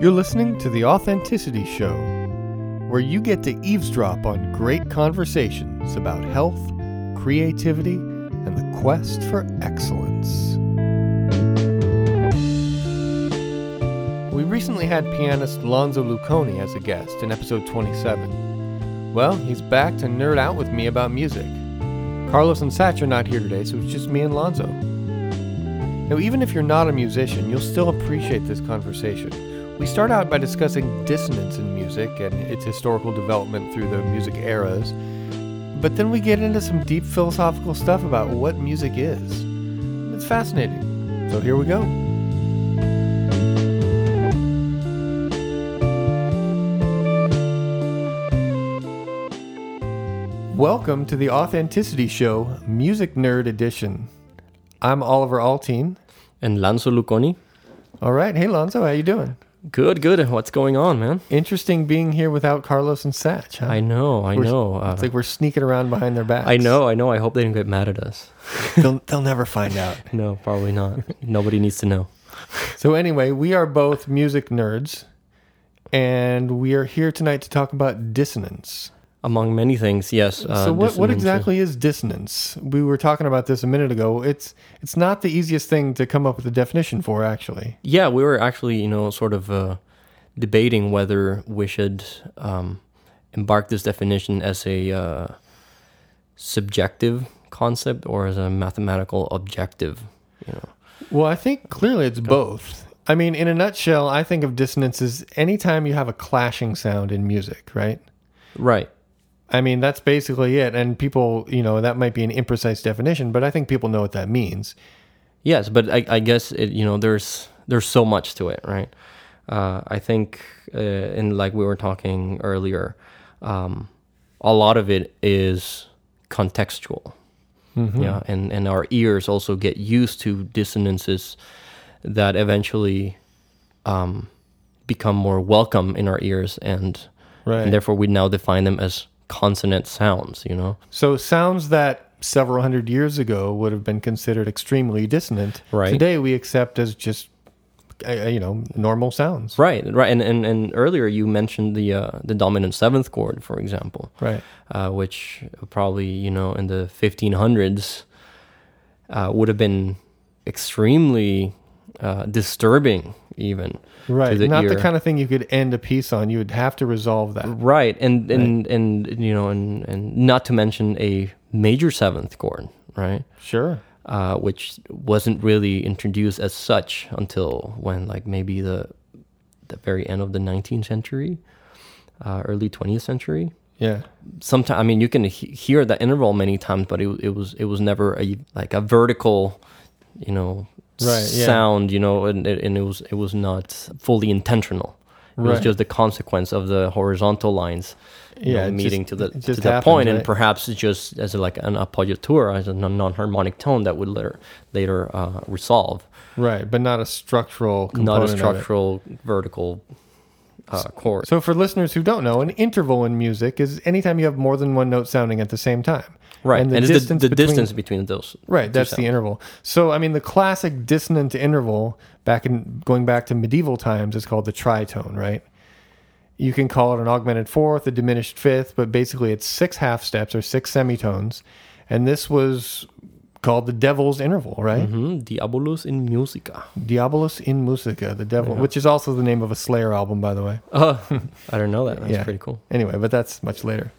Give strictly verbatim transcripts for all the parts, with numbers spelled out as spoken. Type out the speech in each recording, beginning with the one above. You're listening to The Authenticity Show, where you get to eavesdrop on great conversations about health, creativity, and the quest for excellence. We recently had pianist Lanzo Luconi as a guest in episode twenty-seven. Well, he's back to nerd out with me about music. Carlos and Satch are not here today, so it's just me and Lanzo. Now, even if you're not a musician, you'll still appreciate this conversation. We start out by discussing dissonance in music and its historical development through the music eras, but then we get into some deep philosophical stuff about what music is. It's fascinating. So here we go. Welcome to the Authenticity Show, Music Nerd Edition. I'm Oliver Althoen. And Lanzo Luconi. All right. Hey, Lanzo. How you doing? Good, good. What's going on, man? Interesting being here without Carlos and Satch. Huh? I know, I we're, know. Uh, it's like we're sneaking around behind their backs. I know, I know. I hope they didn't get mad at us. they'll, they'll never find out. No, probably not. Nobody needs to know. So anyway, we are both music nerds, and we are here tonight to talk about dissonance. Among many things, yes. So uh, what, what exactly is dissonance? We were talking about this a minute ago. It's it's not the easiest thing to come up with a definition for, actually. Yeah, we were actually, you know, sort of uh, debating whether we should um, embark this definition as a uh, subjective concept or as a mathematical objective. You know. Well, I think clearly it's both. I mean, in a nutshell, I think of dissonance as any time you have a clashing sound in music, right? Right. I mean, that's basically it. And people, you know, that might be an imprecise definition, but I think people know what that means. Yes, but I, I guess, it, you know, there's there's so much to it, right? Uh, I think, uh, and like we were talking earlier, um, a lot of it is contextual. Mm-hmm. Yeah, and, and our ears also get used to dissonances that eventually um, become more welcome in our ears, and, right. and therefore we now define them as consonant sounds, you know? So sounds that several hundred years ago would have been considered extremely dissonant, right. Today we accept as just, you know, normal sounds. Right, right. And and, and earlier you mentioned the uh, the dominant seventh chord, for example, right, uh, which probably, you know, in the fifteen hundreds uh, would have been extremely uh, disturbing, even. Right, the not ear. The kind of thing you could end a piece on. You would have to resolve that. Right, and and, right. and, and you know, and, and not to mention a major seventh chord, right? Sure. Uh, which wasn't really introduced as such until when, like, maybe the the very end of the nineteenth century, uh, early twentieth century. Yeah. Sometimes, I mean, you can he- hear that interval many times, but it it was it was never a like a vertical, you know. Right, yeah. Sound, you know, and, and it was it was not fully intentional. It right. was just the consequence of the horizontal lines, you yeah, know, meeting just, to the to that point, right? And perhaps just as a, like an appoggiatura, as a non-harmonic tone that would later later uh, resolve. Right, but not a structural component. Not a structural vertical uh, chord. So, for listeners who don't know, an interval in music is anytime you have more than one note sounding at the same time. Right, and the, and it's distance, the, the between, distance between those. Right, that's sounds. The interval. So, I mean, the classic dissonant interval, back in going back to medieval times, is called the tritone, right? You can call it an augmented fourth, a diminished fifth, but basically it's six half steps or six semitones. And this was called the devil's interval, right? Mm-hmm. Diabolus in Musica. Diabolus in Musica, the devil, which is also the name of a Slayer album, by the way. Oh, uh, I don't know that. That's yeah. pretty cool. Anyway, but that's much later.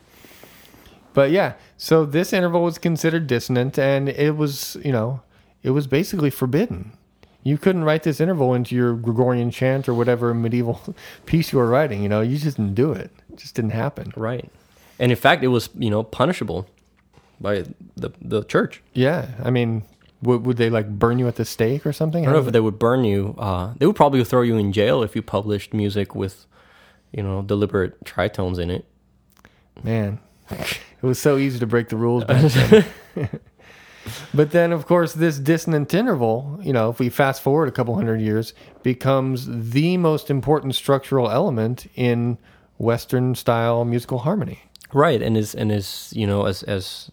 But yeah, so this interval was considered dissonant, and it was, you know, it was basically forbidden. You couldn't write this interval into your Gregorian chant or whatever medieval piece you were writing, you know. You just didn't do it. It just didn't happen. Right. And in fact, it was, you know, punishable by the the church. Yeah. I mean, would, would they, like, burn you at the stake or something? I don't know if they would burn you. Uh, they would probably throw you in jail if you published music with, you know, deliberate tritones in it. Man. It was so easy to break the rules back then. But then, of course, this dissonant interval, you know, if we fast forward a couple hundred years, becomes the most important structural element in Western-style musical harmony. Right, and is and is you know as as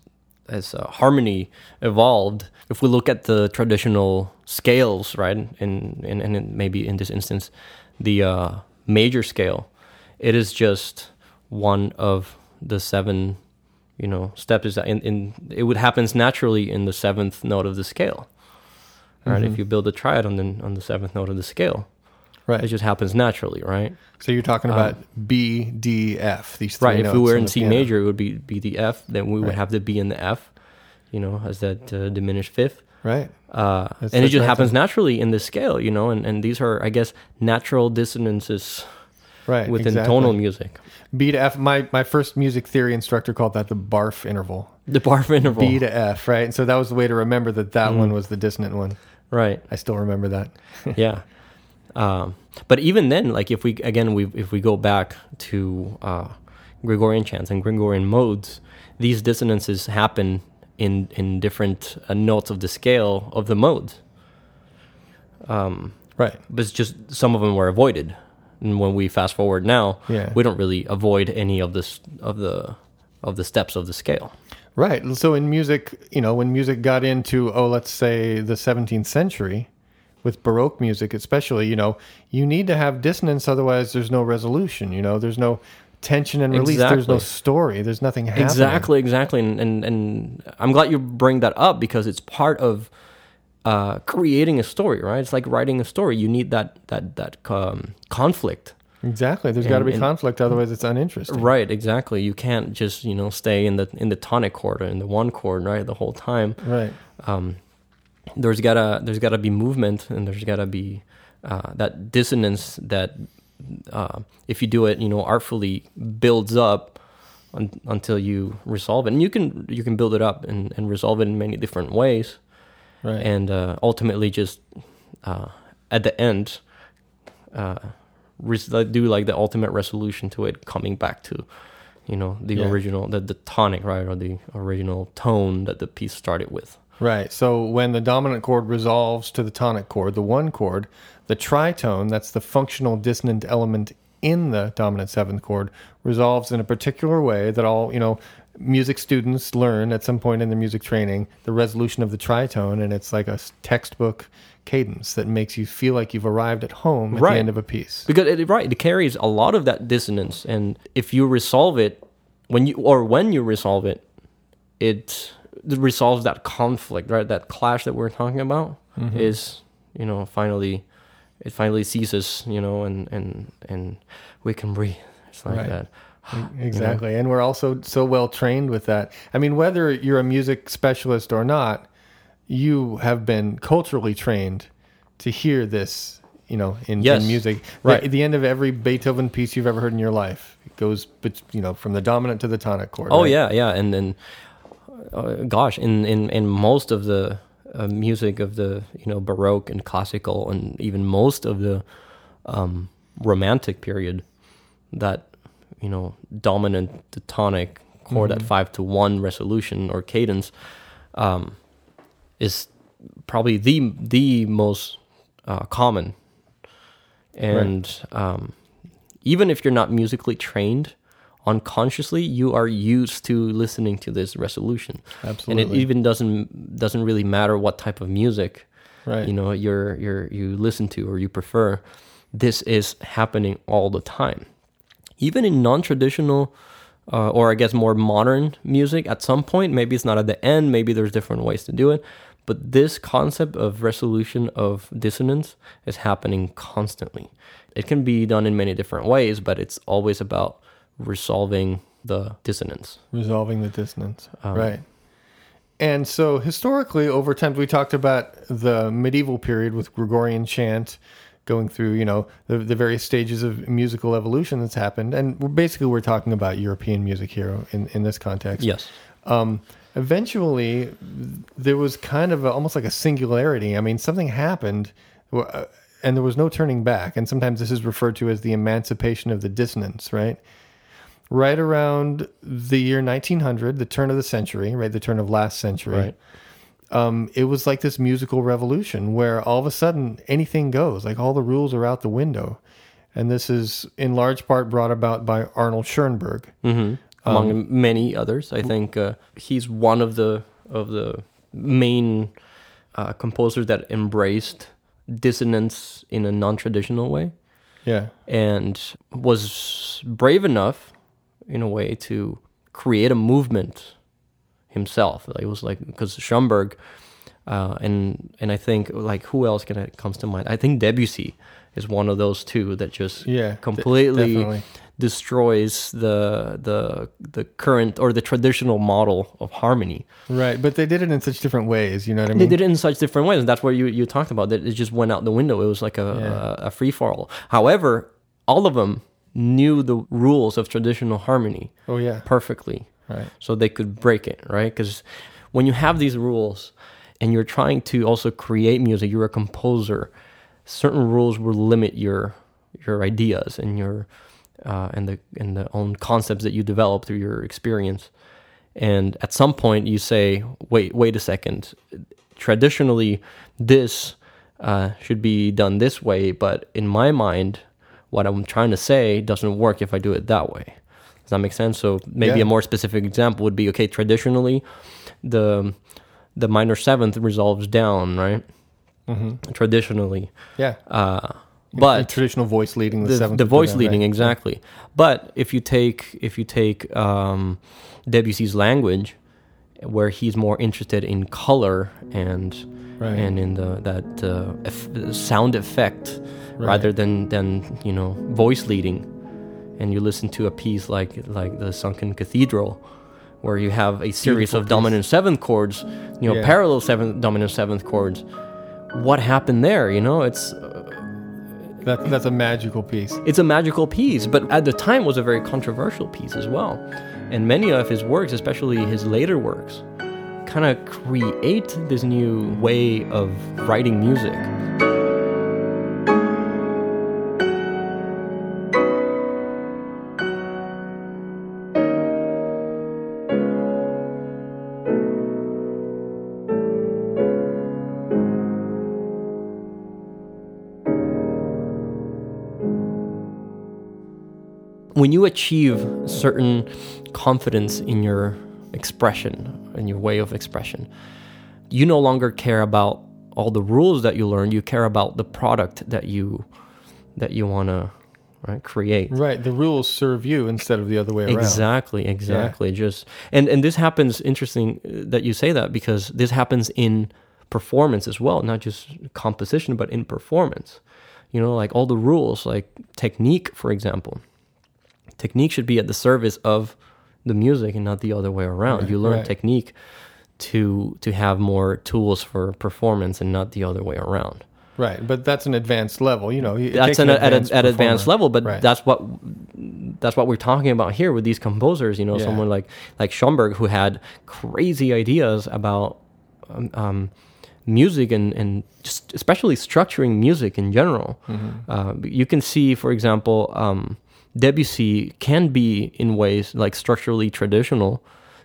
as uh, harmony evolved, if we look at the traditional scales, right, and and, and maybe in this instance, the uh, major scale. It is just one of the seven, you know, steps. Is in, in it would happens naturally in the seventh note of the scale. Right? Mm-hmm. If you build a triad on the on the seventh note of the scale, right, it just happens naturally, right? So you're talking about um, B, D, F. These three right. Notes if we were in C piano. Major, it would be B, D, F. Then we would right. have the B and the F, you know, as that uh, diminished fifth. Right. Uh, and it just happens naturally in the scale, you know, and, and these are, I guess, natural dissonances right, within exactly. tonal music. B to F, my, my first music theory instructor called that the barf interval. The barf interval. B to F, right? And so that was the way to remember that that mm. one was the dissonant one. Right. I still remember that. yeah. Um, but even then, like if we, again, we if we go back to uh, Gregorian chants and Gregorian modes, these dissonances happen in in different uh, notes of the scale of the mode. Um, right. But it's just some of them were avoided. And when we fast forward now, yeah. we don't really avoid any of this of the of the steps of the scale. Right. So in music, you know, when music got into, oh, let's say the seventeenth century, with Baroque music especially, you know, you need to have dissonance, otherwise there's no resolution, you know, there's no tension and release. Exactly. There's no story. There's nothing happening. Exactly, exactly. And, and and I'm glad you bring that up because it's part of uh, creating a story, right? It's like writing a story. You need that that that um, conflict. Exactly. There's got to be and, conflict, otherwise it's uninteresting. Right. Exactly. You can't just you know stay in the in the tonic chord or in the one chord right the whole time. Right. Um, there's gotta there's gotta be movement and there's gotta be uh, that dissonance that. Uh, if you do it, you know, artfully builds up un- until you resolve it. And you can you can build it up and, and resolve it in many different ways. Right. And uh, ultimately just uh, at the end, uh, res- do like the ultimate resolution to it, coming back to, you know, the yeah. original, the, the tonic, right, or the original tone that the piece started with. Right. So when the dominant chord resolves to the tonic chord, the one chord, the tritone, that's the functional dissonant element in the dominant seventh chord, resolves in a particular way that all, you know, music students learn at some point in their music training, the resolution of the tritone, and it's like a textbook cadence that makes you feel like you've arrived at home at right. the end of a piece. Because it, right, it carries a lot of that dissonance, and if you resolve it, when you or when you resolve it, it resolves that conflict, right? That clash that we're talking about mm-hmm. is, you know, finally... It finally ceases, you know, and, and, and we can breathe. It's like right. that. Exactly. You know? And we're also so well trained with that. I mean, whether you're a music specialist or not, you have been culturally trained to hear this, you know, in, yes. in music. Right. At the end of every Beethoven piece you've ever heard in your life, it goes, you know, from the dominant to the tonic chord. Oh, right? yeah, yeah. And then, uh, gosh, in, in, in most of the... Uh, music of the you know Baroque and classical and even most of the um, Romantic period, that you know dominant tonic chord mm-hmm. at five to one resolution or cadence um, is probably the the most uh, common, and right. um, even if you're not musically trained, unconsciously you are used to listening to this resolution. Absolutely. And it even doesn't doesn't really matter what type of music right. you know you're you're you listen to or you prefer. This is happening all the time, even in non-traditional uh, or I guess more modern music. At some point, maybe it's not at the end, maybe there's different ways to do it, but this concept of resolution of dissonance is happening constantly. It can be done in many different ways, but it's always about resolving the dissonance. Resolving the dissonance, um, right. And so historically, over time, we talked about the medieval period with Gregorian chant going through, you know, the, the various stages of musical evolution that's happened. And we're basically, we're talking about European music here in, in this context. Yes. Um, eventually, there was kind of a, almost like a singularity. I mean, something happened and there was no turning back. And sometimes this is referred to as the emancipation of the dissonance, right? Right around the year nineteen hundred, the turn of the century, right, the turn of last century, right. um, it was like this musical revolution where all of a sudden anything goes, like all the rules are out the window. And this is in large part brought about by Arnold Schoenberg. Mm-hmm. Among um, many others, I think uh, he's one of the of the main uh, composers that embraced dissonance in a non-traditional way. Yeah. And was brave enough, in a way, to create a movement himself. It was like, because Schoenberg, uh, and and I think, like, who else can I, comes to mind? I think Debussy is one of those two that just yeah, completely de- destroys the the the current or the traditional model of harmony. Right, but they did it in such different ways, you know what I mean? They did it in such different ways, and that's what you, you talked about, that it just went out the window. It was like a, yeah. a, a free-for-all. However, all of them knew the rules of traditional harmony oh, yeah. perfectly, right? So they could break it, right? Because when you have these rules and you're trying to also create music, you're a composer, certain rules will limit your your ideas and your uh, and the and the own concepts that you develop through your experience. And at some point, you say, "Wait, wait a second. Traditionally, this uh, should be done this way, but in my mind, what I'm trying to say doesn't work if I do it that way." Does that make sense? So maybe yeah. a more specific example would be, okay, traditionally, the the minor seventh resolves down, right? Mm-hmm. Traditionally, yeah, uh, but the traditional voice leading the, the seventh, the voice down, leading right? exactly. But if you take if you take um, Debussy's language, where he's more interested in color and right. and in the that uh, eff- sound effect right. rather than than you know voice leading, and you listen to a piece like like The Sunken Cathedral, where you have a series Beautiful of piece. dominant seventh chords, you know, yeah. parallel seventh dominant seventh chords. What happened there? You know, it's uh, that, that's a magical piece. It's a magical piece, but at the time was a very controversial piece as well. And many of his works, especially his later works, kind of create this new way of writing music. When you achieve certain confidence in your expression, in your way of expression, you no longer care about all the rules that you learned. You care about the product that you that you want to right, create. Right. The rules serve you instead of the other way around. Exactly. Exactly. Yeah. Just and and this happens. Interesting that you say that, because this happens in performance as well, not just composition, but in performance. You know, like all the rules, like technique, for example. Technique should be at the service of the music and not the other way around. Right, you learn right. technique to to have more tools for performance and not the other way around. Right, but that's an advanced level, you know. That's an, an advanced at, a, at advanced level, but right. that's what that's what we're talking about here with these composers. You know, yeah. someone like like Schoenberg, who had crazy ideas about um, um, music and and just especially structuring music in general. Mm-hmm. Uh, you can see, for example. Um, Debussy can be in ways like structurally traditional.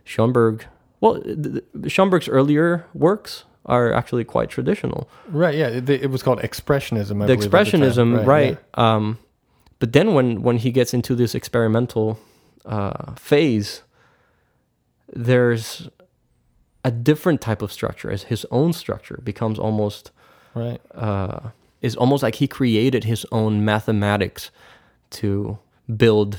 Schoenberg, well, the, the, Schoenberg's earlier works are actually quite traditional. Right, yeah. It, it was called Expressionism, I the believe. Expressionism, the right. right yeah. um, but then when, when he gets into this experimental uh, phase, there's a different type of structure. As his own structure becomes almost... Right. Uh, it's almost like he created his own mathematics to... build,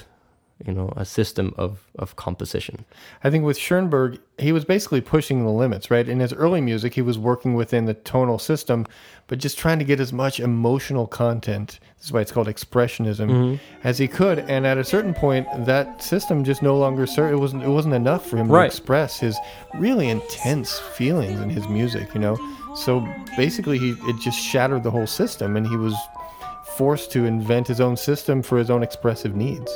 you know, a system of, of composition. I think with Schoenberg, he was basically pushing the limits, right? In his early music, he was working within the tonal system, but just trying to get as much emotional content, this is why it's called expressionism, mm-hmm. as he could. And at a certain point, that system just no longer served. It wasn't, it wasn't enough for him right. to express his really intense feelings in his music, you know? So basically, he it just shattered the whole system, and he was... forced to invent his own system for his own expressive needs.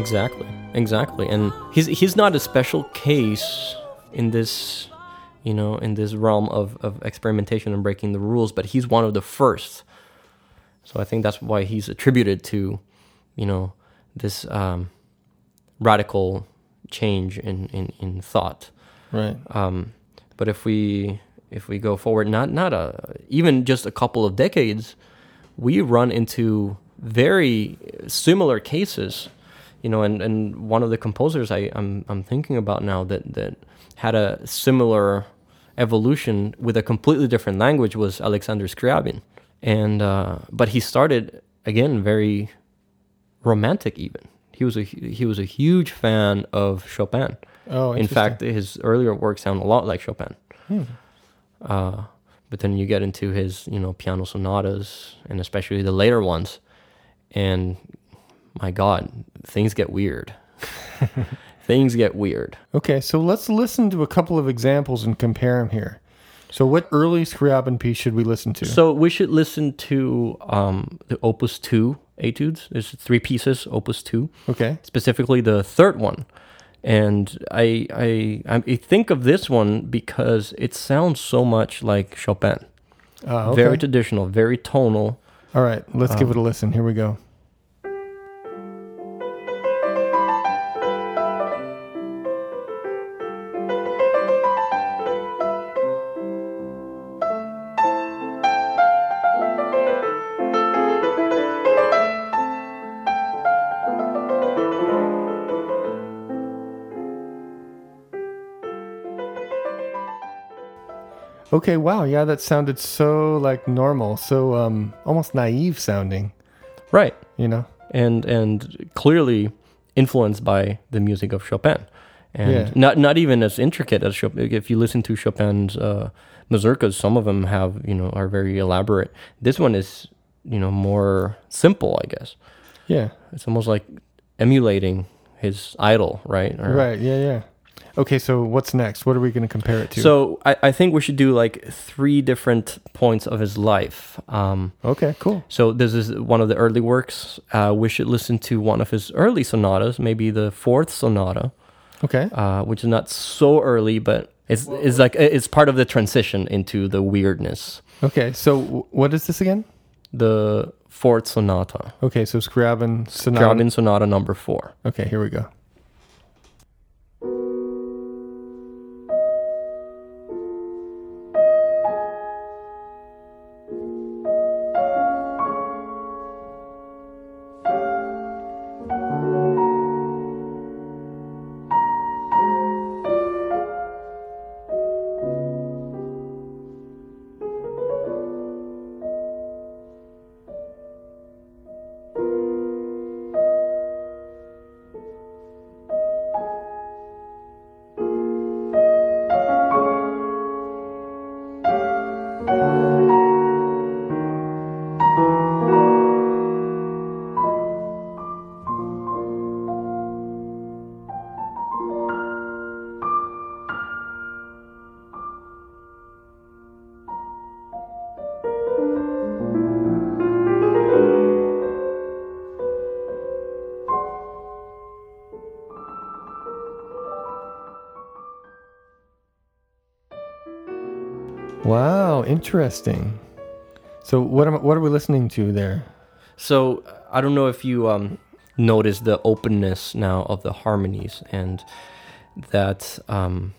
Exactly, exactly. And he's he's not a special case in this, you know, in this realm of, of experimentation and breaking the rules, but he's one of the first. So I think that's why he's attributed to, you know, this um, radical change in, in, in thought. Right. Um, but if we if we go forward, not not a even just a couple of decades, we run into very similar cases, you know, and, and one of the composers I, I'm I'm thinking about now that, that had a similar evolution with a completely different language was Alexander Scriabin. And uh, but he started, again, very romantic even. He was a he was a huge fan of Chopin. Oh, in fact, his earlier works sound a lot like Chopin. Hmm. Uh, but then you get into his, you know, piano sonatas, and especially the later ones, and my God, things get weird. Things get weird. Okay, so let's listen to a couple of examples and compare them here. So what early Scriabin piece should we listen to? So we should listen to um, the Opus two Etudes. There's three pieces, Opus two. Okay. Specifically the third one. And I, I I think of this one because it sounds so much like Chopin. Uh, okay. Very traditional, very tonal. All right, let's um, give it a listen. Here we go. Okay, wow, yeah, that sounded so, like, normal, so um, almost naive sounding. Right. You know? And and clearly influenced by the music of Chopin. And yeah. not not even as intricate as Chopin. If you listen to Chopin's uh, mazurkas, some of them have, you know, are very elaborate. This one is, you know, more simple, I guess. Yeah. It's almost like emulating his idol, right? Or, right, yeah, yeah. Okay, so what's next? What are we going to compare it to? So I, I think we should do like three different points of his life. Um, okay, cool. So this is one of the early works. Uh, we should listen to one of his early sonatas, maybe the fourth sonata. Okay. Uh, which is not so early, but it's Whoa. it's like it's part of the transition into the weirdness. Okay, so what is this again? The fourth sonata. Okay, so Scriabin Sonata. Scriabin Sonata number four. Okay, here we go. Wow, interesting. So what am, what are we listening to there? So I don't know if you um, noticed the openness now of the harmonies and that um,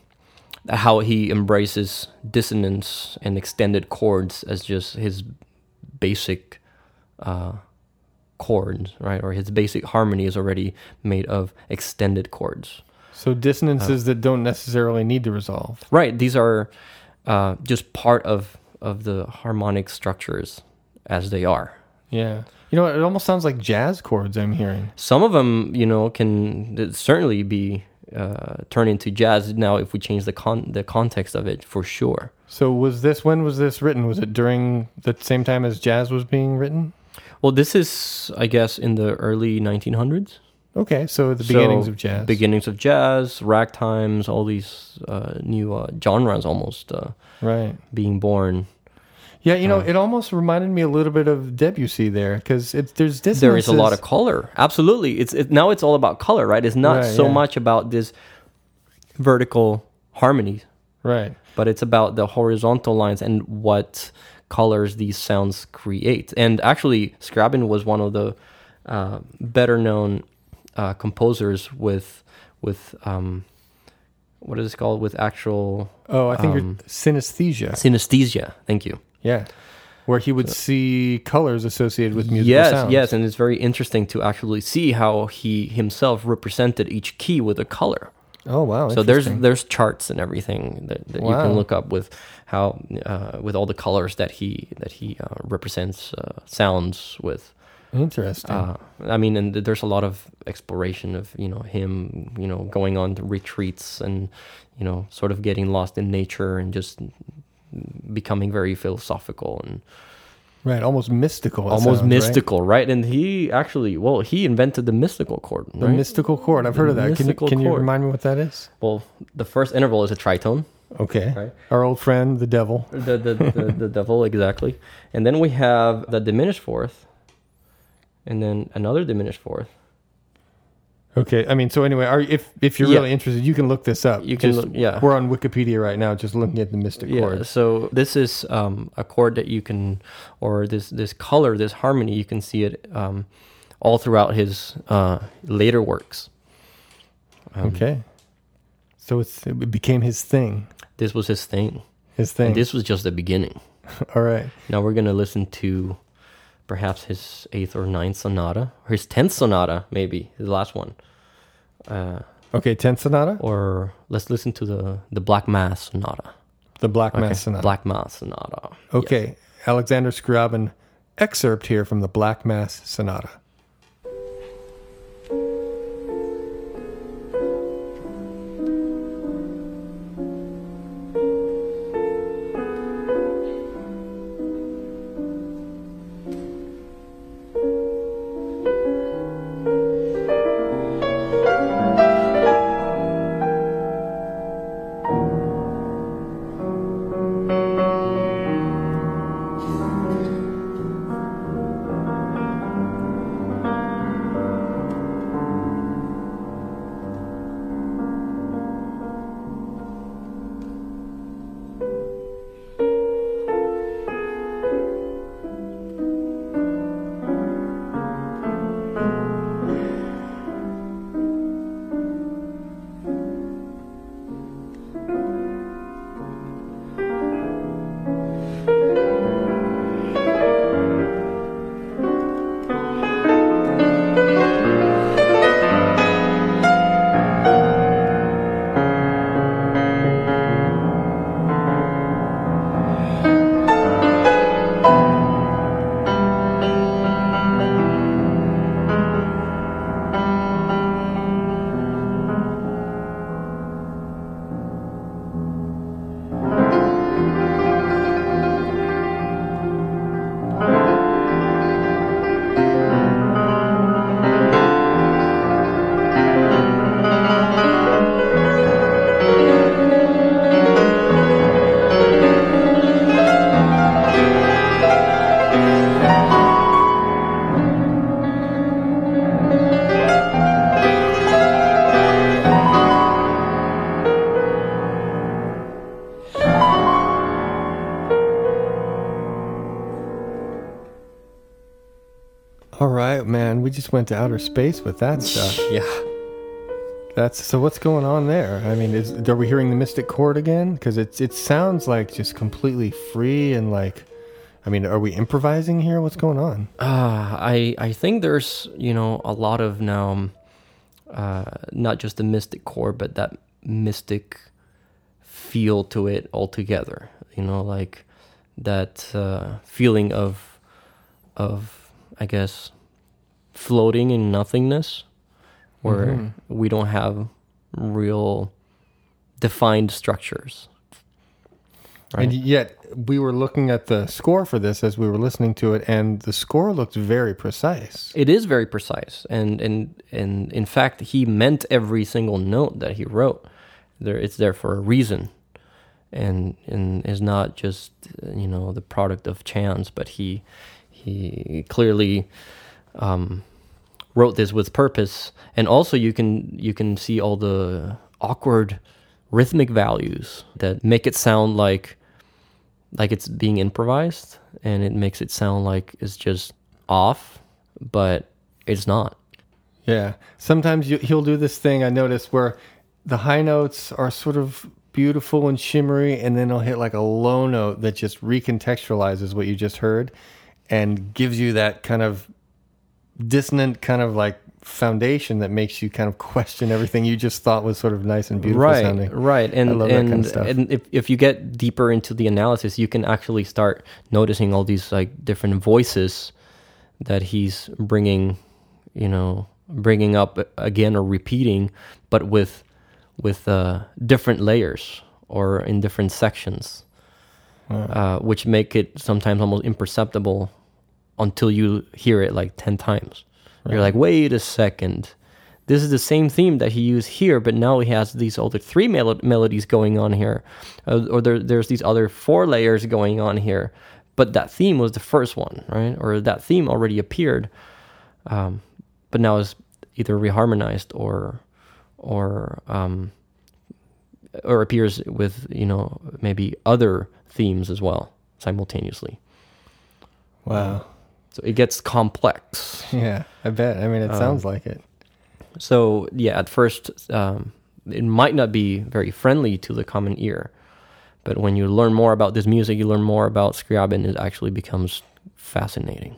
how he embraces dissonance and extended chords as just his basic uh, chords, right? Or his basic harmony is already made of extended chords. So dissonances uh, that don't necessarily need to resolve. Right, these are... Uh, just part of, of the harmonic structures as they are. Yeah. You know, it almost sounds like jazz chords I'm hearing. Some of them, you know, can certainly be uh, turned into jazz now if we change the con- the context of it, for sure. So was this, when was this written? Was it during the same time as jazz was being written? Well, this is, I guess, in the early nineteen hundreds. Okay, so the beginnings so, of jazz. Beginnings of jazz, ragtimes, all these uh, new uh, genres almost uh, right. being born. Yeah, you know, uh, it almost reminded me a little bit of Debussy there, because there's dissonances. There is a lot of color. Absolutely. It's it, now it's all about color, right? It's not right, so yeah. much about this vertical harmony. Right. But it's about the horizontal lines and what colors these sounds create. And actually, Scriabin was one of the uh, better-known Uh, composers with with um, what is it called with actual oh I think um, you're synesthesia synesthesia thank you yeah where he would so, see colors associated with musical yes, sounds. Yes, yes, and it's very interesting to actually see how he himself represented each key with a color. Oh, wow. So there's there's charts and everything that, that wow. you can look up with how uh, with all the colors that he that he uh, represents uh, sounds with. Interesting. Uh, I mean, and there's a lot of exploration of, you know, him, you know, going on to retreats and, you know, sort of getting lost in nature and just becoming very philosophical and right, almost mystical. Almost sounds, mystical, right? right? And he actually, well, he invented the mystical chord. Right? The mystical chord. I've the heard of that. Can you, can you remind me what that is? Well, the first interval is a tritone. Okay. Right? Our old friend, the devil. The the, the, the devil, exactly. And then we have the diminished fourth. And then another diminished fourth. Okay, I mean, so anyway, are, if if you're yeah. really interested, you can look this up. You can, just, look, yeah. We're on Wikipedia right now, just looking at the mystic yeah, chord. So this is um, a chord that you can, or this this color, this harmony, you can see it um, all throughout his uh, later works. Um, okay, so it's, it became his thing. This was his thing. His thing. And this was just the beginning. All right. Now we're gonna listen to perhaps his eighth or ninth sonata, or his tenth sonata, maybe his last one. Uh, okay, tenth sonata. Or let's listen to the the Black Mass sonata. The Black okay. Mass sonata. Black Mass sonata. Okay, yes. Alexander Scriabin excerpt here from the Black Mass sonata. Just went to outer space with that stuff. Yeah, that's so. What's going on there? I mean, is are we hearing the mystic chord again? Because it's it sounds like just completely free and like, I mean, are we improvising here? What's going on? Uh, I I think there's you know a lot of now, uh, not just the mystic chord, but that mystic feel to it altogether. You know, like that uh, feeling of of I guess. floating in nothingness where mm-hmm. we don't have real defined structures. Right? And yet we were looking at the score for this as we were listening to it, and the score looked very precise. It is very precise. And and, and in fact, he meant every single note that he wrote. There, it's there for a reason. And, and is not just, you know, the product of chance, but he he clearly... Um, wrote this with purpose, and also you can you can see all the awkward rhythmic values that make it sound like like it's being improvised, and it makes it sound like it's just off, but it's not. Yeah, sometimes you, he'll do this thing I notice where the high notes are sort of beautiful and shimmery, and then it'll hit like a low note that just recontextualizes what you just heard and gives you that kind of dissonant kind of like foundation that makes you kind of question everything you just thought was sort of nice and beautiful right, sounding. Right, and I love and, that kind of stuff. And if, if you get deeper into the analysis, you can actually start noticing all these like different voices that he's bringing, you know, bringing up again or repeating, but with with uh, different layers or in different sections, wow. uh, which make it sometimes almost imperceptible until you hear it like ten times. Right. You're like, wait a second, this is the same theme that he used here, but now he has these other three mel- melodies going on here, uh, or there, there's these other four layers going on here, but that theme was the first one, right? Or that theme already appeared, um, but now it's either reharmonized or or um, or appears with, you know, maybe other themes as well simultaneously. Wow. So it gets complex. Yeah, I bet. I mean, it um, sounds like it. So, yeah, at first, um, it might not be very friendly to the common ear. But when you learn more about this music, you learn more about Scriabin, it actually becomes fascinating.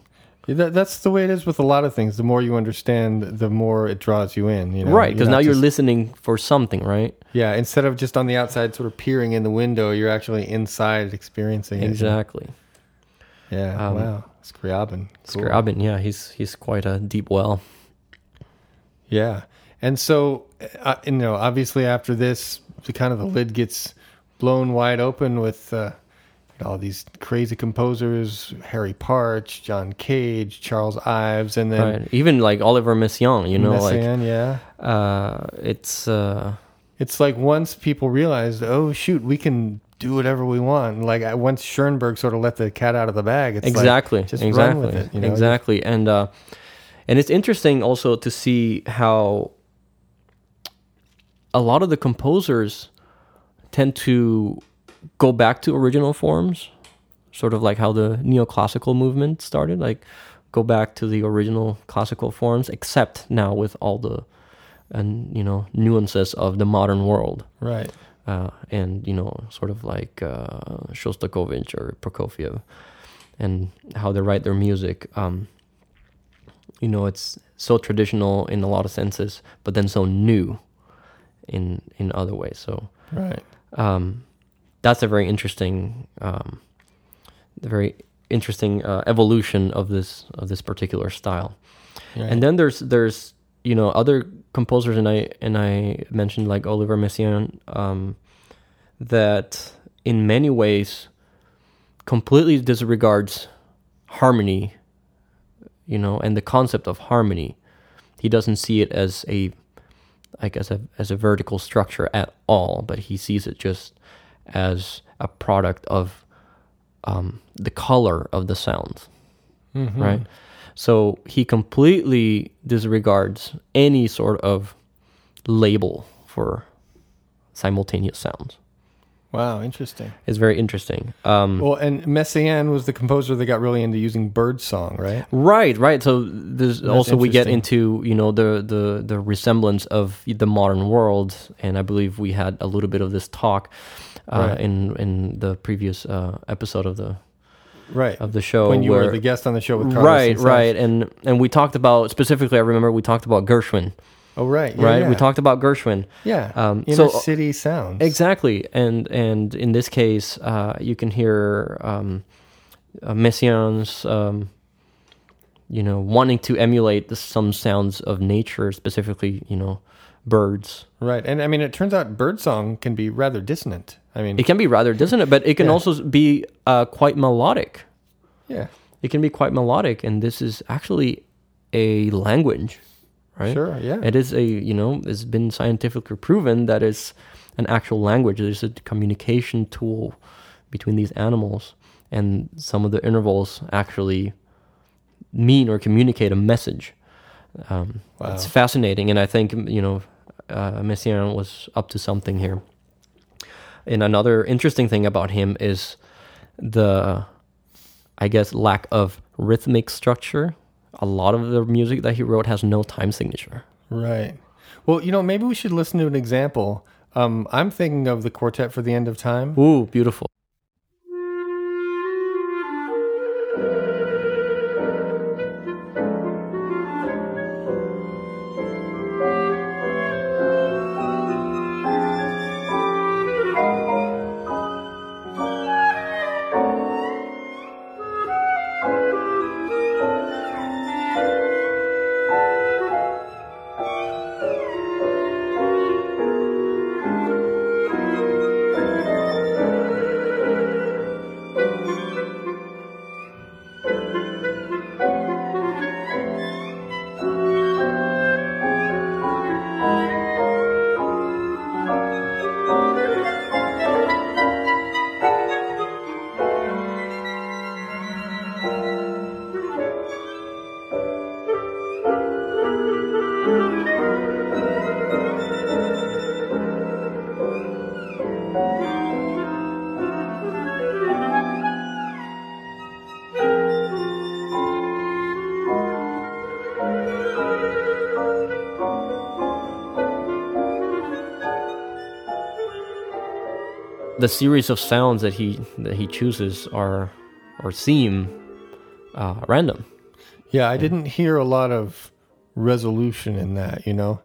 Yeah, that, that's the way it is with a lot of things. The more you understand, the more it draws you in. You know? Right, because now just, you're listening for something, right? Yeah, instead of just on the outside sort of peering in the window, you're actually inside experiencing it. Exactly. Yeah, um, wow. Scriabin. Cool. Scriabin, yeah, he's he's quite a deep well. Yeah, and so, uh, you know, obviously after this, the kind of the lid gets blown wide open with uh, all these crazy composers, Harry Partch, John Cage, Charles Ives, and then... Right. Even like Oliver Messiaen, you know, Messiaen, like... yeah. Uh, it's... Uh, it's like once people realized, oh, shoot, we can... do whatever we want. Like once Schoenberg sort of let the cat out of the bag, it's exactly like, just exactly. run with it. You know? Exactly, and uh, and it's interesting also to see how a lot of the composers tend to go back to original forms, sort of like how the neoclassical movement started. Like go back to the original classical forms, except now with all the and you know nuances of the modern world, right? Uh, and, you know, sort of like uh, Shostakovich or Prokofiev and how they write their music. Um, you know, it's so traditional in a lot of senses, but then so new in in other ways. So right. um, that's a very interesting um, very interesting uh, evolution of this of this particular style. Right. And then there's there's you know, other composers, and I and I mentioned like Oliver Messiaen, um, that in many ways completely disregards harmony, you know, and the concept of harmony. He doesn't see it as a, I guess, a, as a vertical structure at all, but he sees it just as a product of um, the color of the sound, mm-hmm. right? So he completely disregards any sort of label for simultaneous sounds. Wow, interesting. It's very interesting. Um, well, and Messiaen was the composer that got really into using bird song, right? Right, right. So there's That's also we get into, you know, the, the, the resemblance of the modern world, and I believe we had a little bit of this talk uh, right. in, in the previous uh, episode of the... Right. Of the show. When you where, were the guest on the show with Carlos. Right, and right. And and we talked about, specifically, I remember we talked about Gershwin. Oh, right. Yeah, right? Yeah. We talked about Gershwin. Yeah. Um, Inner so, city sounds. Exactly. And and in this case, uh, you can hear um, uh, Messiaen's, um, you know, wanting to emulate the, some sounds of nature, specifically, you know, birds. Right. And I mean, it turns out birdsong can be rather dissonant. I mean, it can be rather dissonant, but it can yeah. also be uh, quite melodic. Yeah. It can be quite melodic, and this is actually a language, right? Sure, yeah. It is a, you know, it's been scientifically proven that it's an actual language. There's a communication tool between these animals, and some of the intervals actually mean or communicate a message. Um, wow. It's fascinating, and I think, you know, uh, Messiaen was up to something here. And another interesting thing about him is the, I guess, lack of rhythmic structure. A lot of the music that he wrote has no time signature. Right. Well, you know, maybe we should listen to an example Um, I'm thinking of the Quartet for the End of Time. Ooh, beautiful. The series of sounds that he that he chooses are or seem uh, random. Yeah, I didn't hear a lot of resolution in that, you know.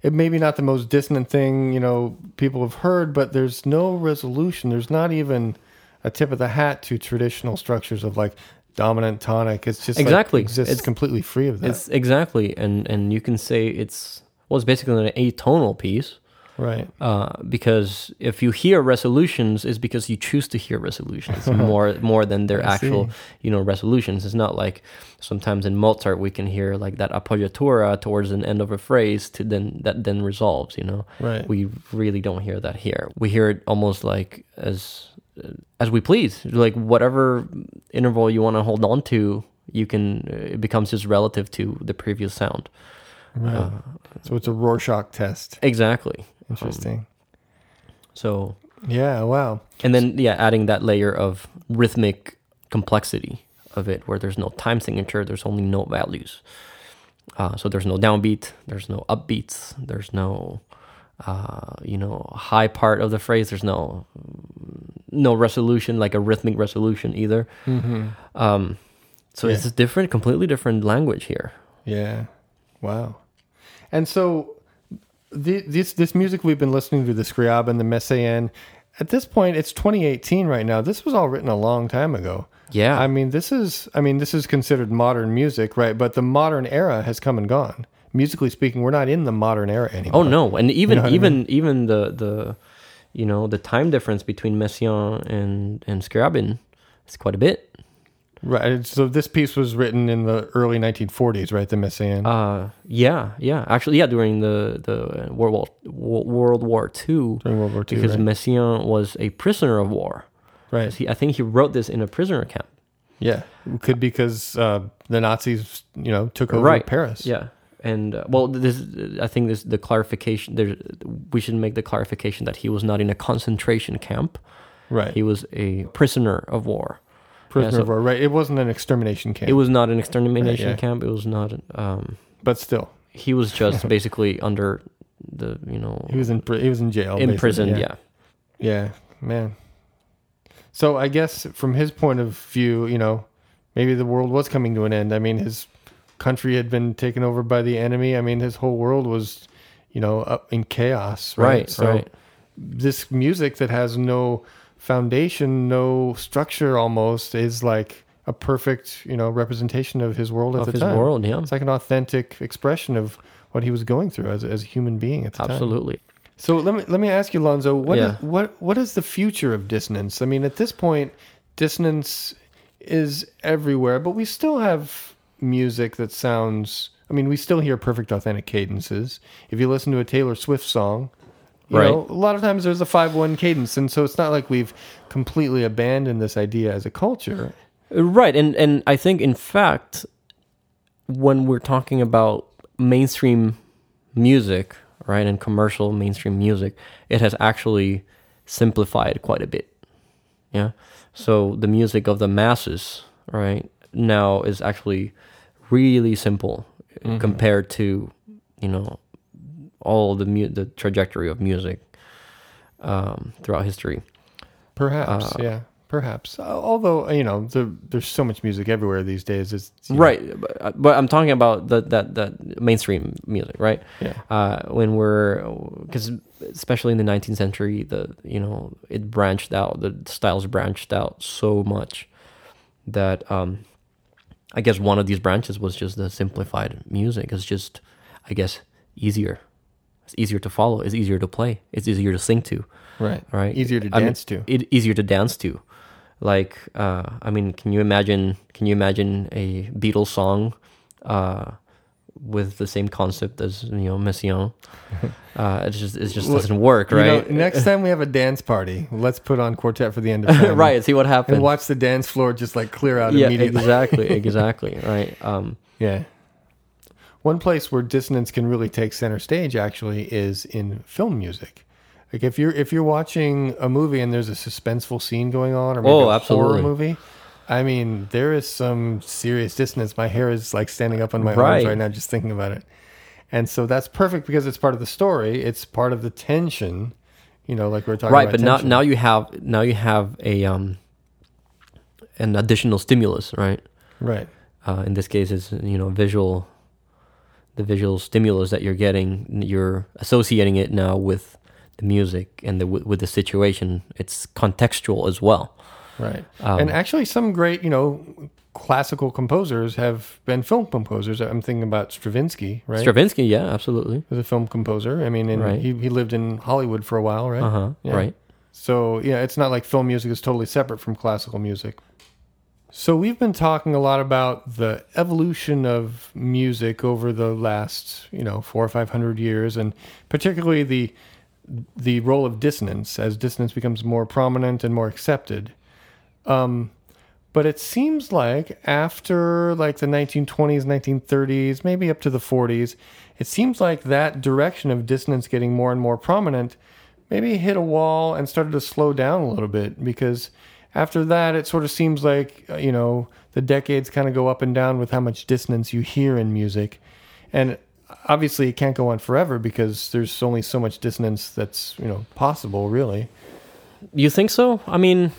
It may be not the most dissonant thing, you know, people have heard, but there's no resolution. There's not even a tip of the hat to traditional structures of like dominant tonic. It's just exactly like, exists it's completely free of that. It's exactly, and and you can say it's well, it's basically an atonal piece. Right, uh, because if you hear resolutions, it's because you choose to hear resolutions more more than their actual, see. you know, resolutions. It's not like sometimes in Mozart we can hear like that appoggiatura towards an end of a phrase to then that then resolves. You know, right? We really don't hear that here. We hear it almost like as as we please, like whatever interval you want to hold on to, you can. It becomes just relative to the previous sound. Right. Uh, so it's a Rorschach test. Exactly. Interesting. Um, so yeah, wow. And then yeah, adding that layer of rhythmic complexity of it, where there's no time signature, there's only note values. Uh, so there's no downbeat, there's no upbeats, there's no uh, you know high part of the phrase, there's no no resolution like a rhythmic resolution either. Mm-hmm. Um, so yeah. It's a different, completely different language here. Yeah. Wow. And so the, this this music we've been listening to, the Scriabin, the Messiaen, at this point it's twenty eighteen right now. This was all written a long time ago. Yeah. I mean, this is I mean, this is considered modern music, right? But the modern era has come and gone. Musically speaking, we're not in the modern era anymore. Oh no, and even you know even I mean? even the, the you know, the time difference between Messiaen and and Scriabin is quite a bit. Right, so this piece was written in the early nineteen forties, right? The Messiaen. Uh, yeah, yeah. Actually, yeah, during the, the World War World War Two. During World War Two, because right. Messiaen was a prisoner of war. Right. He, I think he wrote this in a prisoner camp. Yeah, could because uh, the Nazis, you know, took over right. Paris. Yeah, and uh, well, this I think this the clarification. There, we should make the clarification that he was not in a concentration camp. Right. He was a prisoner of war. Prisoner yeah, so of war, right? It wasn't an extermination camp. It was not an extermination right, yeah. camp. It was not. Um, but still, he was just basically under the you know. He was in he was in jail. Imprisoned, yeah. yeah, yeah, man. So I guess from his point of view, you know, maybe the world was coming to an end. I mean, his country had been taken over by the enemy. I mean, his whole world was, you know, up in chaos, right? right so right. This music that has no foundation, no structure, almost is like a perfect, you know, representation of his world at the time. Of his world, yeah. It's like an authentic expression of what he was going through as as a human being at the time. Absolutely. So let me let me ask you, Lanzo, what yeah. is, what what is the future of dissonance? I mean, at this point, dissonance is everywhere, but we still have music that sounds. I mean, we still hear perfect, authentic cadences. If you listen to a Taylor Swift song. You right. know, a lot of times there's a five one cadence, and so it's not like we've completely abandoned this idea as a culture. Right, and and I think, in fact, when we're talking about mainstream music, right, and commercial mainstream music, it has actually simplified quite a bit, yeah? So the music of the masses, right, now is actually really simple mm-hmm. compared to, you know, all the mu- the trajectory of music um, throughout history. Perhaps, uh, yeah. Perhaps. Although, you know, the, there's so much music everywhere these days. It's, right. But, but I'm talking about the, that, that mainstream music, right? Yeah. Uh, when we're... Because especially in the nineteenth century, the you know, it branched out. The styles branched out so much that... Um, I guess one of these branches was just the simplified music. It's just, I guess, easier. It's easier to follow. It's easier to play. It's easier to sing to. Right. Right. Easier to I dance mean, to. It, easier to dance to. Like, uh, I mean, can you imagine? Can you imagine a Beatles song uh, with the same concept as you know Messiaen? Uh, it's just, it just well, doesn't work, right? You know, next time we have a dance party, let's put on Quartet for the End of Time. Right. And see what happens. And watch the dance floor just like clear out yeah, immediately. Exactly. Exactly. Right. Um, yeah. One place where dissonance can really take center stage, actually, is in film music. Like if you're if you're watching a movie and there's a suspenseful scene going on, or maybe oh, a absolutely. horror movie, I mean, there is some serious dissonance. My hair is like standing up on my right. arms right now just thinking about it. And so that's perfect because it's part of the story. It's part of the tension, you know, like we were talking right, about. Right, but now, now you have now you have a um, an additional stimulus, right? Right. Uh, in this case, it's you know visual. The visual stimulus that you're getting, you're associating it now with the music and the, with the situation. It's contextual as well. Right. Um, and actually some great, you know, classical composers have been film composers. I'm thinking about Stravinsky, right? Stravinsky, yeah, absolutely. He was a film composer. I mean, and right. he, he lived in Hollywood for a while, right? Uh-huh, yeah. Right. So, yeah, it's not like film music is totally separate from classical music. So we've been talking a lot about the evolution of music over the last, you know, four or five hundred years, and particularly the the role of dissonance as dissonance becomes more prominent and more accepted. Um, but it seems like after like the nineteen twenties, nineteen thirties, maybe up to the forties, it seems like that direction of dissonance getting more and more prominent maybe hit a wall and started to slow down a little bit because. After that, it sort of seems like, you know, the decades kind of go up and down with how much dissonance you hear in music. And obviously it can't go on forever because there's only so much dissonance that's, you know, possible, really. You think so? I mean,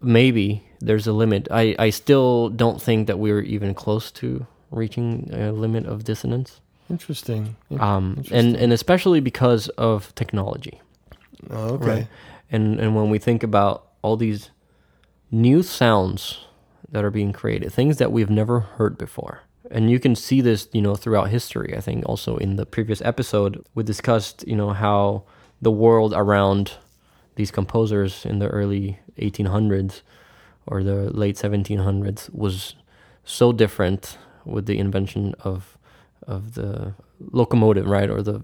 maybe there's a limit. I, I still don't think that we're even close to reaching a limit of dissonance. Interesting. Um, Interesting. And, and especially because of technology. Oh, okay. Right? And, and when we think about all these... new sounds that are being created, things that we've never heard before. And you can see this, you know, throughout history. I think also in the previous episode, we discussed, you know, how the world around these composers in the early eighteen hundreds or the late seventeen hundreds was so different with the invention of of the locomotive, right? Or the...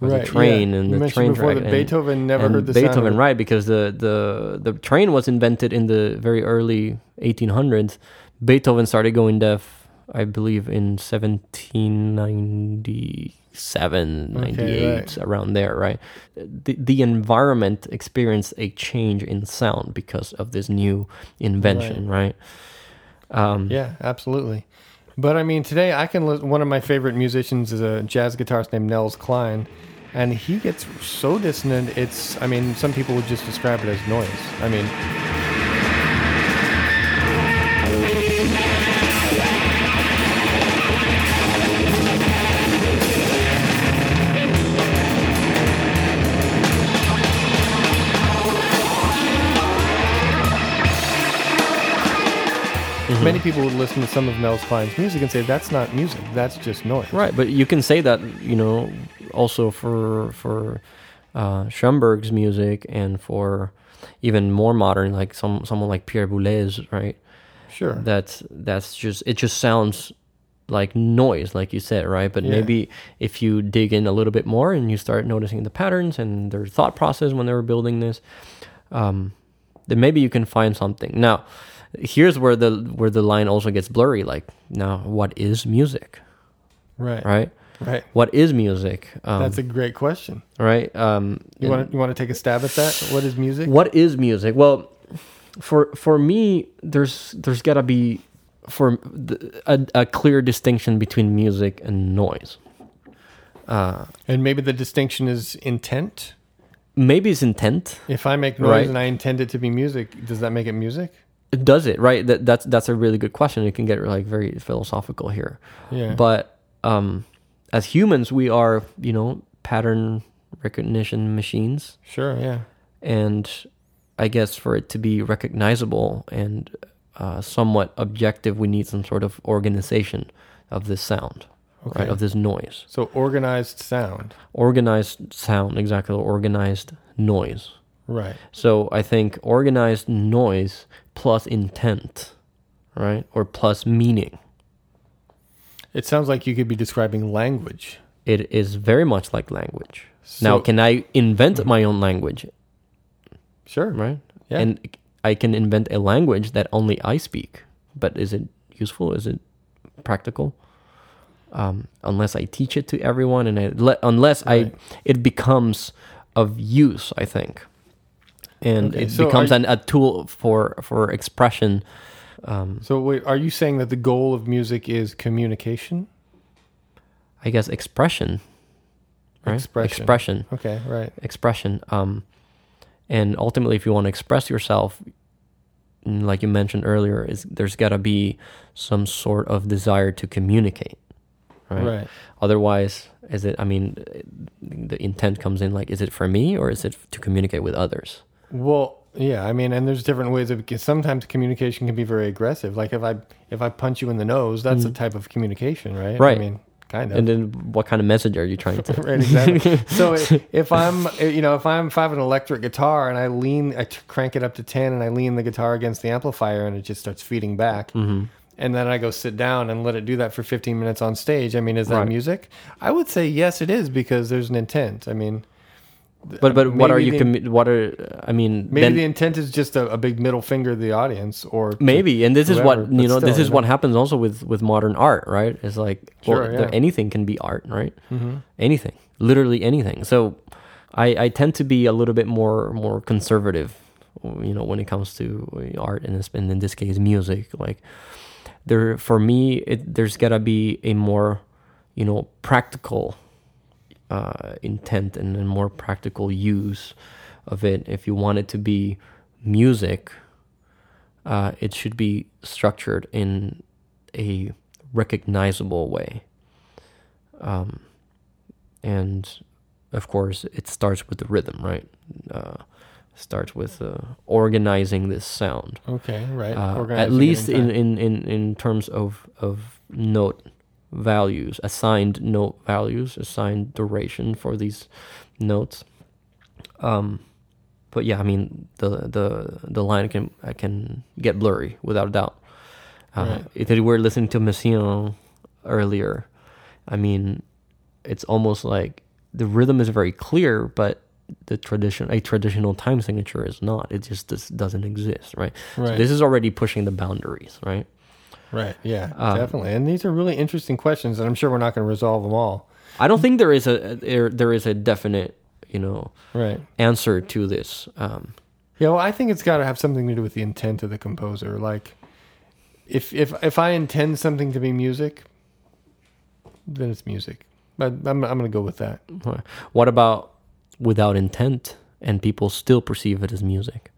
Right, the train yeah. and you the train before track. That Beethoven never and heard the Beethoven, sound of it. Right? Because the, the the train was invented in the very early eighteen hundreds. Beethoven started going deaf, I believe, in seventeen ninety-seven, okay, ninety-eight, right. around there, right? The the environment experienced a change in sound because of this new invention, right? right? Um, yeah, absolutely. But I mean, today I can listen. One of my favorite musicians is a jazz guitarist named Nels Cline, and he gets so dissonant. It's, I mean, some people would just describe it as noise. I mean, many people would listen to some of Nels Cline's music and say, that's not music, that's just noise. Right, but you can say that, you know, also for for uh, Schoenberg's music and for even more modern, like some someone like Pierre Boulez, right? Sure. That's, that's just, it just sounds like noise, like you said, right? But yeah. maybe if you dig in a little bit more and you start noticing the patterns and their thought process when they were building this, um, then maybe you can find something. Now, here's where the where the line also gets blurry. Like, now, what is music? Right, right, right. What is music? Um, That's a great question. Right. Um, you want you want to take a stab at that? What is music? What is music? Well, for for me, there's there's got to be for the, a, a clear distinction between music and noise. Uh, and maybe the distinction is intent. maybe it's intent. If I make noise right? and I intend it to be music, does that make it music? It does it, right? That, that's that's a really good question. It can get like very philosophical here. Yeah. But um, as humans, we are, you know, pattern recognition machines. Sure, yeah. And I guess for it to be recognizable and uh, somewhat objective, we need some sort of organization of this sound. Okay. Right, of this noise. So organized sound. Organized sound, exactly. Organized noise. Right. So I think organized noise plus intent, right? Or plus meaning. It sounds like you could be describing language. It is very much like language. So, now, can I invent mm-hmm. my own language? Sure. Right? Yeah. And I can invent a language that only I speak. But is it useful? Is it practical? Um, unless I teach it to everyone, and I le- unless right. I, it becomes of use, I think, and okay, it so becomes you, an, a tool for for expression. Um, so, wait, are you saying that the goal of music is communication? I guess expression, right? Expression. Expression. Okay, right. Expression. Um, and ultimately, if you want to express yourself, like you mentioned earlier, is there's got to be some sort of desire to communicate. Right. Right. Otherwise, is it? I mean, the intent comes in. Like, is it for me or is it to communicate with others? Well, yeah. I mean, and there's different ways of. Sometimes communication can be very aggressive. Like if I if I punch you in the nose, that's mm-hmm. a type of communication, right? Right. I mean, kind of. And then, what kind of message are you trying to? Right. Exactly. So if I'm, you know, if I'm if I have an electric guitar and I lean, I crank it up to ten and I lean the guitar against the amplifier and it just starts feeding back. Mm-hmm. And then I go sit down and let it do that for fifteen minutes on stage. I mean, is that right. music? I would say yes, it is, because there's an intent. I mean, but but what are you? The, commi- what are I mean? Maybe then, the intent is just a, a big middle finger to the audience, or maybe. To, and this whoever, is what you know. Still, this is you know? what happens also with, with modern art, right? It's like sure, well, yeah. anything can be art, right? Mm-hmm. Anything, literally anything. So I, I tend to be a little bit more more conservative, you know, when it comes to art, and in this case, music, like. There, for me, it, there's gotta be a more, you know, practical uh, intent and a more practical use of it. If you want it to be music, uh, it should be structured in a recognizable way. Um, and of course, it starts with the rhythm, right? Uh, starts with uh, organizing this sound. Okay, right. Uh, at least in, in, in, in terms of, of note values, assigned note values, assigned duration for these notes. Um, but yeah, I mean, the the, the line can can get blurry, without a doubt. Uh, right. If we were listening to Messiaen earlier, I mean, it's almost like the rhythm is very clear, but the tradition, a traditional time signature is not. It just this doesn't exist, right? Right. So this is already pushing the boundaries, right? Right. Yeah, um, definitely. And these are really interesting questions, and I'm sure we're not going to resolve them all. I don't think there is a there, there is a definite, you know, right answer to this. Um, yeah, well, I think it's got to have something to do with the intent of the composer. Like, if if if I intend something to be music, then it's music. But I'm I'm going to go with that. What about without intent, and people still perceive it as music?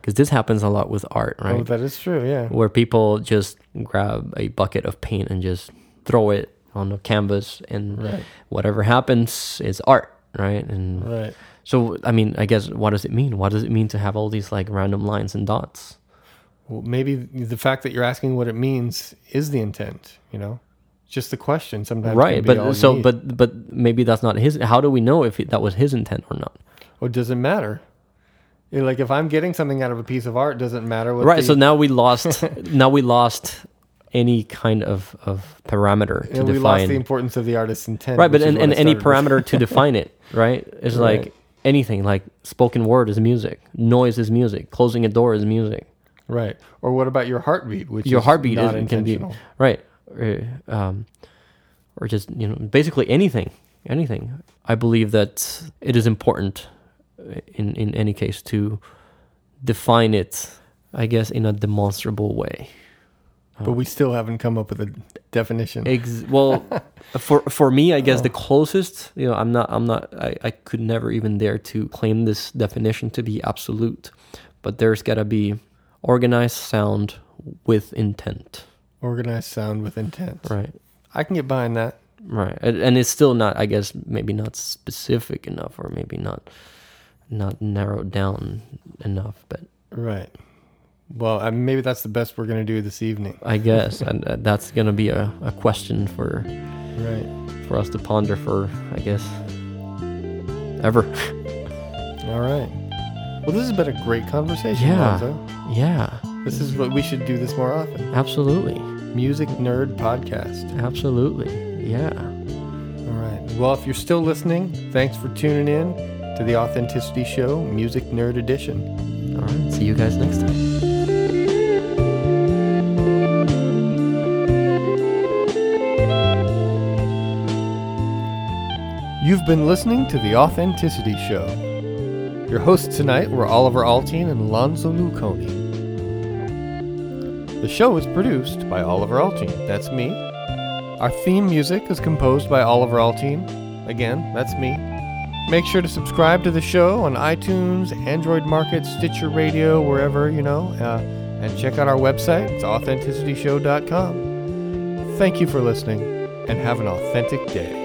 Because this happens a lot with art, right? Oh, that is true, yeah. Where people just grab a bucket of paint and just throw it on the canvas, and right. whatever happens is art, right? And right. So, I mean, I guess, what does it mean? What does it mean to have all these like random lines and dots? Well, maybe the fact that you're asking what it means is the intent, you know? Just the question sometimes. Right, but so need. but but maybe that's not his. How do we know if it, that was his intent or not? Well, it doesn't matter. Like if I'm getting something out of a piece of art, it doesn't matter what. Right. The, so now we lost. now we lost any kind of, of parameter to and we define. We lost the importance of the artist's intent. Right, but and, and any parameter to define it. Right, is right. like anything. Like spoken word is music. Noise is music. Closing a door is music. Right. Or what about your heartbeat? Which your is heartbeat not is can be right. Or, um, or just, you know, basically anything, anything. I believe that it is important in, in any case to define it, I guess, in a demonstrable way. But we still haven't come up with a definition. Ex- well, for for me, I guess oh. the closest, you know, I'm not, I'm not, I, I could never even dare to claim this definition to be absolute. But there's got to be organized sound with intent. Organized sound with intent. Right. I can get behind that. Right. And it's still not, I guess, maybe not specific enough, or maybe not, not narrowed down enough. But right. Well, I mean, maybe that's the best we're going to do this evening. I guess, and uh, that's going to be a, a question for, right, for us to ponder for, I guess, ever. All right. Well, this has been a great conversation, yeah. Lanzo. Yeah. This is what we should do this more often. Absolutely. Music Nerd Podcast. Absolutely. Yeah. All right. Well, if you're still listening, thanks for tuning in to the Authenticity Show Music Nerd Edition. All right. See you guys next time. You've been listening to The Authenticity Show. Your hosts tonight were Oliver Althoen and Lanzo Luconi. The show is produced by Oliver Althoen. That's me. Our theme music is composed by Oliver Althoen. Again, that's me. Make sure to subscribe to the show on iTunes, Android Market, Stitcher Radio, wherever, you know, uh, and check out our website. It's authenticity show dot com. Thank you for listening, and have an authentic day.